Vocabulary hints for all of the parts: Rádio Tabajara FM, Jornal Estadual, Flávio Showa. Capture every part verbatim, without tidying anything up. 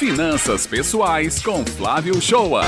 Finanças Pessoais com Flávio Showa.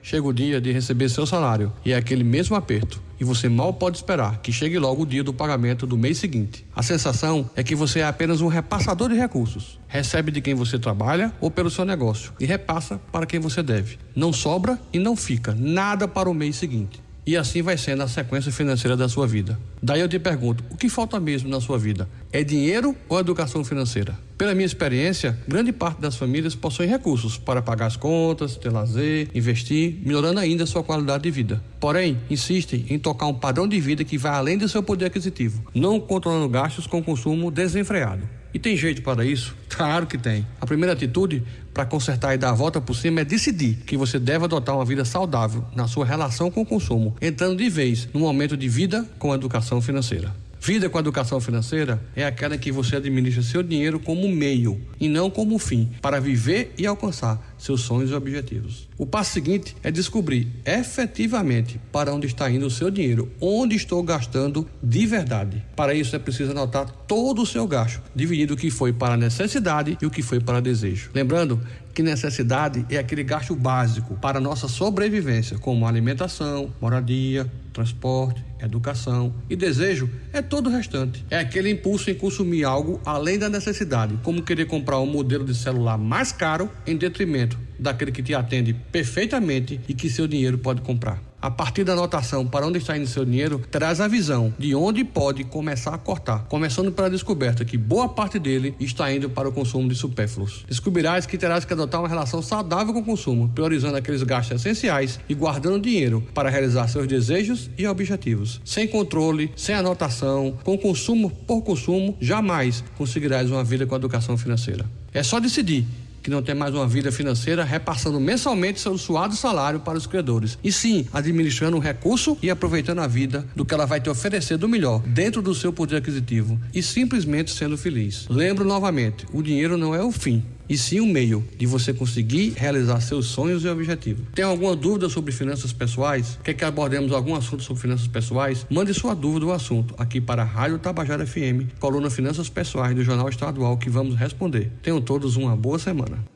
Chega o dia de receber seu salário e é aquele mesmo aperto. E você mal pode esperar que chegue logo o dia do pagamento do mês seguinte. A sensação é que você é apenas um repassador de recursos. Recebe de quem você trabalha ou pelo seu negócio e repassa para quem você deve. Não sobra e não fica nada para o mês seguinte. E assim vai sendo a sequência financeira da sua vida. Daí eu te pergunto, o que falta mesmo na sua vida? É dinheiro ou educação financeira? Pela minha experiência, grande parte das famílias possuem recursos para pagar as contas, ter lazer, investir, melhorando ainda a sua qualidade de vida. Porém, insistem em tocar um padrão de vida que vai além do seu poder aquisitivo, não controlando gastos com consumo desenfreado. E tem jeito para isso? Claro que tem. A primeira atitude para consertar e dar a volta por cima é decidir que você deve adotar uma vida saudável na sua relação com o consumo, entrando de vez num momento de vida com educação financeira. Vida com educação financeira é aquela em que você administra seu dinheiro como meio e não como fim, para viver e alcançar seus sonhos e objetivos. O passo seguinte é descobrir efetivamente para onde está indo o seu dinheiro, onde estou gastando de verdade. Para isso é preciso anotar todo o seu gasto, dividindo o que foi para necessidade e o que foi para desejo. Lembrando que necessidade é aquele gasto básico para a nossa sobrevivência, como alimentação, moradia, transporte, educação. E desejo é todo o restante. É aquele impulso em consumir algo além da necessidade, como querer comprar um modelo de celular mais caro em detrimento daquele que te atende perfeitamente e que seu dinheiro pode comprar. A partir da anotação para onde está indo seu dinheiro, traz a visão de onde pode começar a cortar, começando pela descoberta que boa parte dele está indo para o consumo de supérfluos. Descobrirás que terás que adotar uma relação saudável com o consumo, priorizando aqueles gastos essenciais e guardando dinheiro para realizar seus desejos e objetivos. Sem controle, sem anotação, com consumo por consumo, jamais conseguirás uma vida com educação financeira. É só decidir que não tem mais uma vida financeira repassando mensalmente seu suado salário para os credores, e sim administrando um recurso e aproveitando a vida do que ela vai te oferecer do melhor, dentro do seu poder aquisitivo, e simplesmente sendo feliz. Lembro novamente, o dinheiro não é o fim, e sim um meio de você conseguir realizar seus sonhos e objetivos. Tem alguma dúvida sobre finanças pessoais? Quer que abordemos algum assunto sobre finanças pessoais? Mande sua dúvida ou assunto aqui para a Rádio Tabajara F M, coluna Finanças Pessoais do Jornal Estadual, que vamos responder. Tenham todos uma boa semana.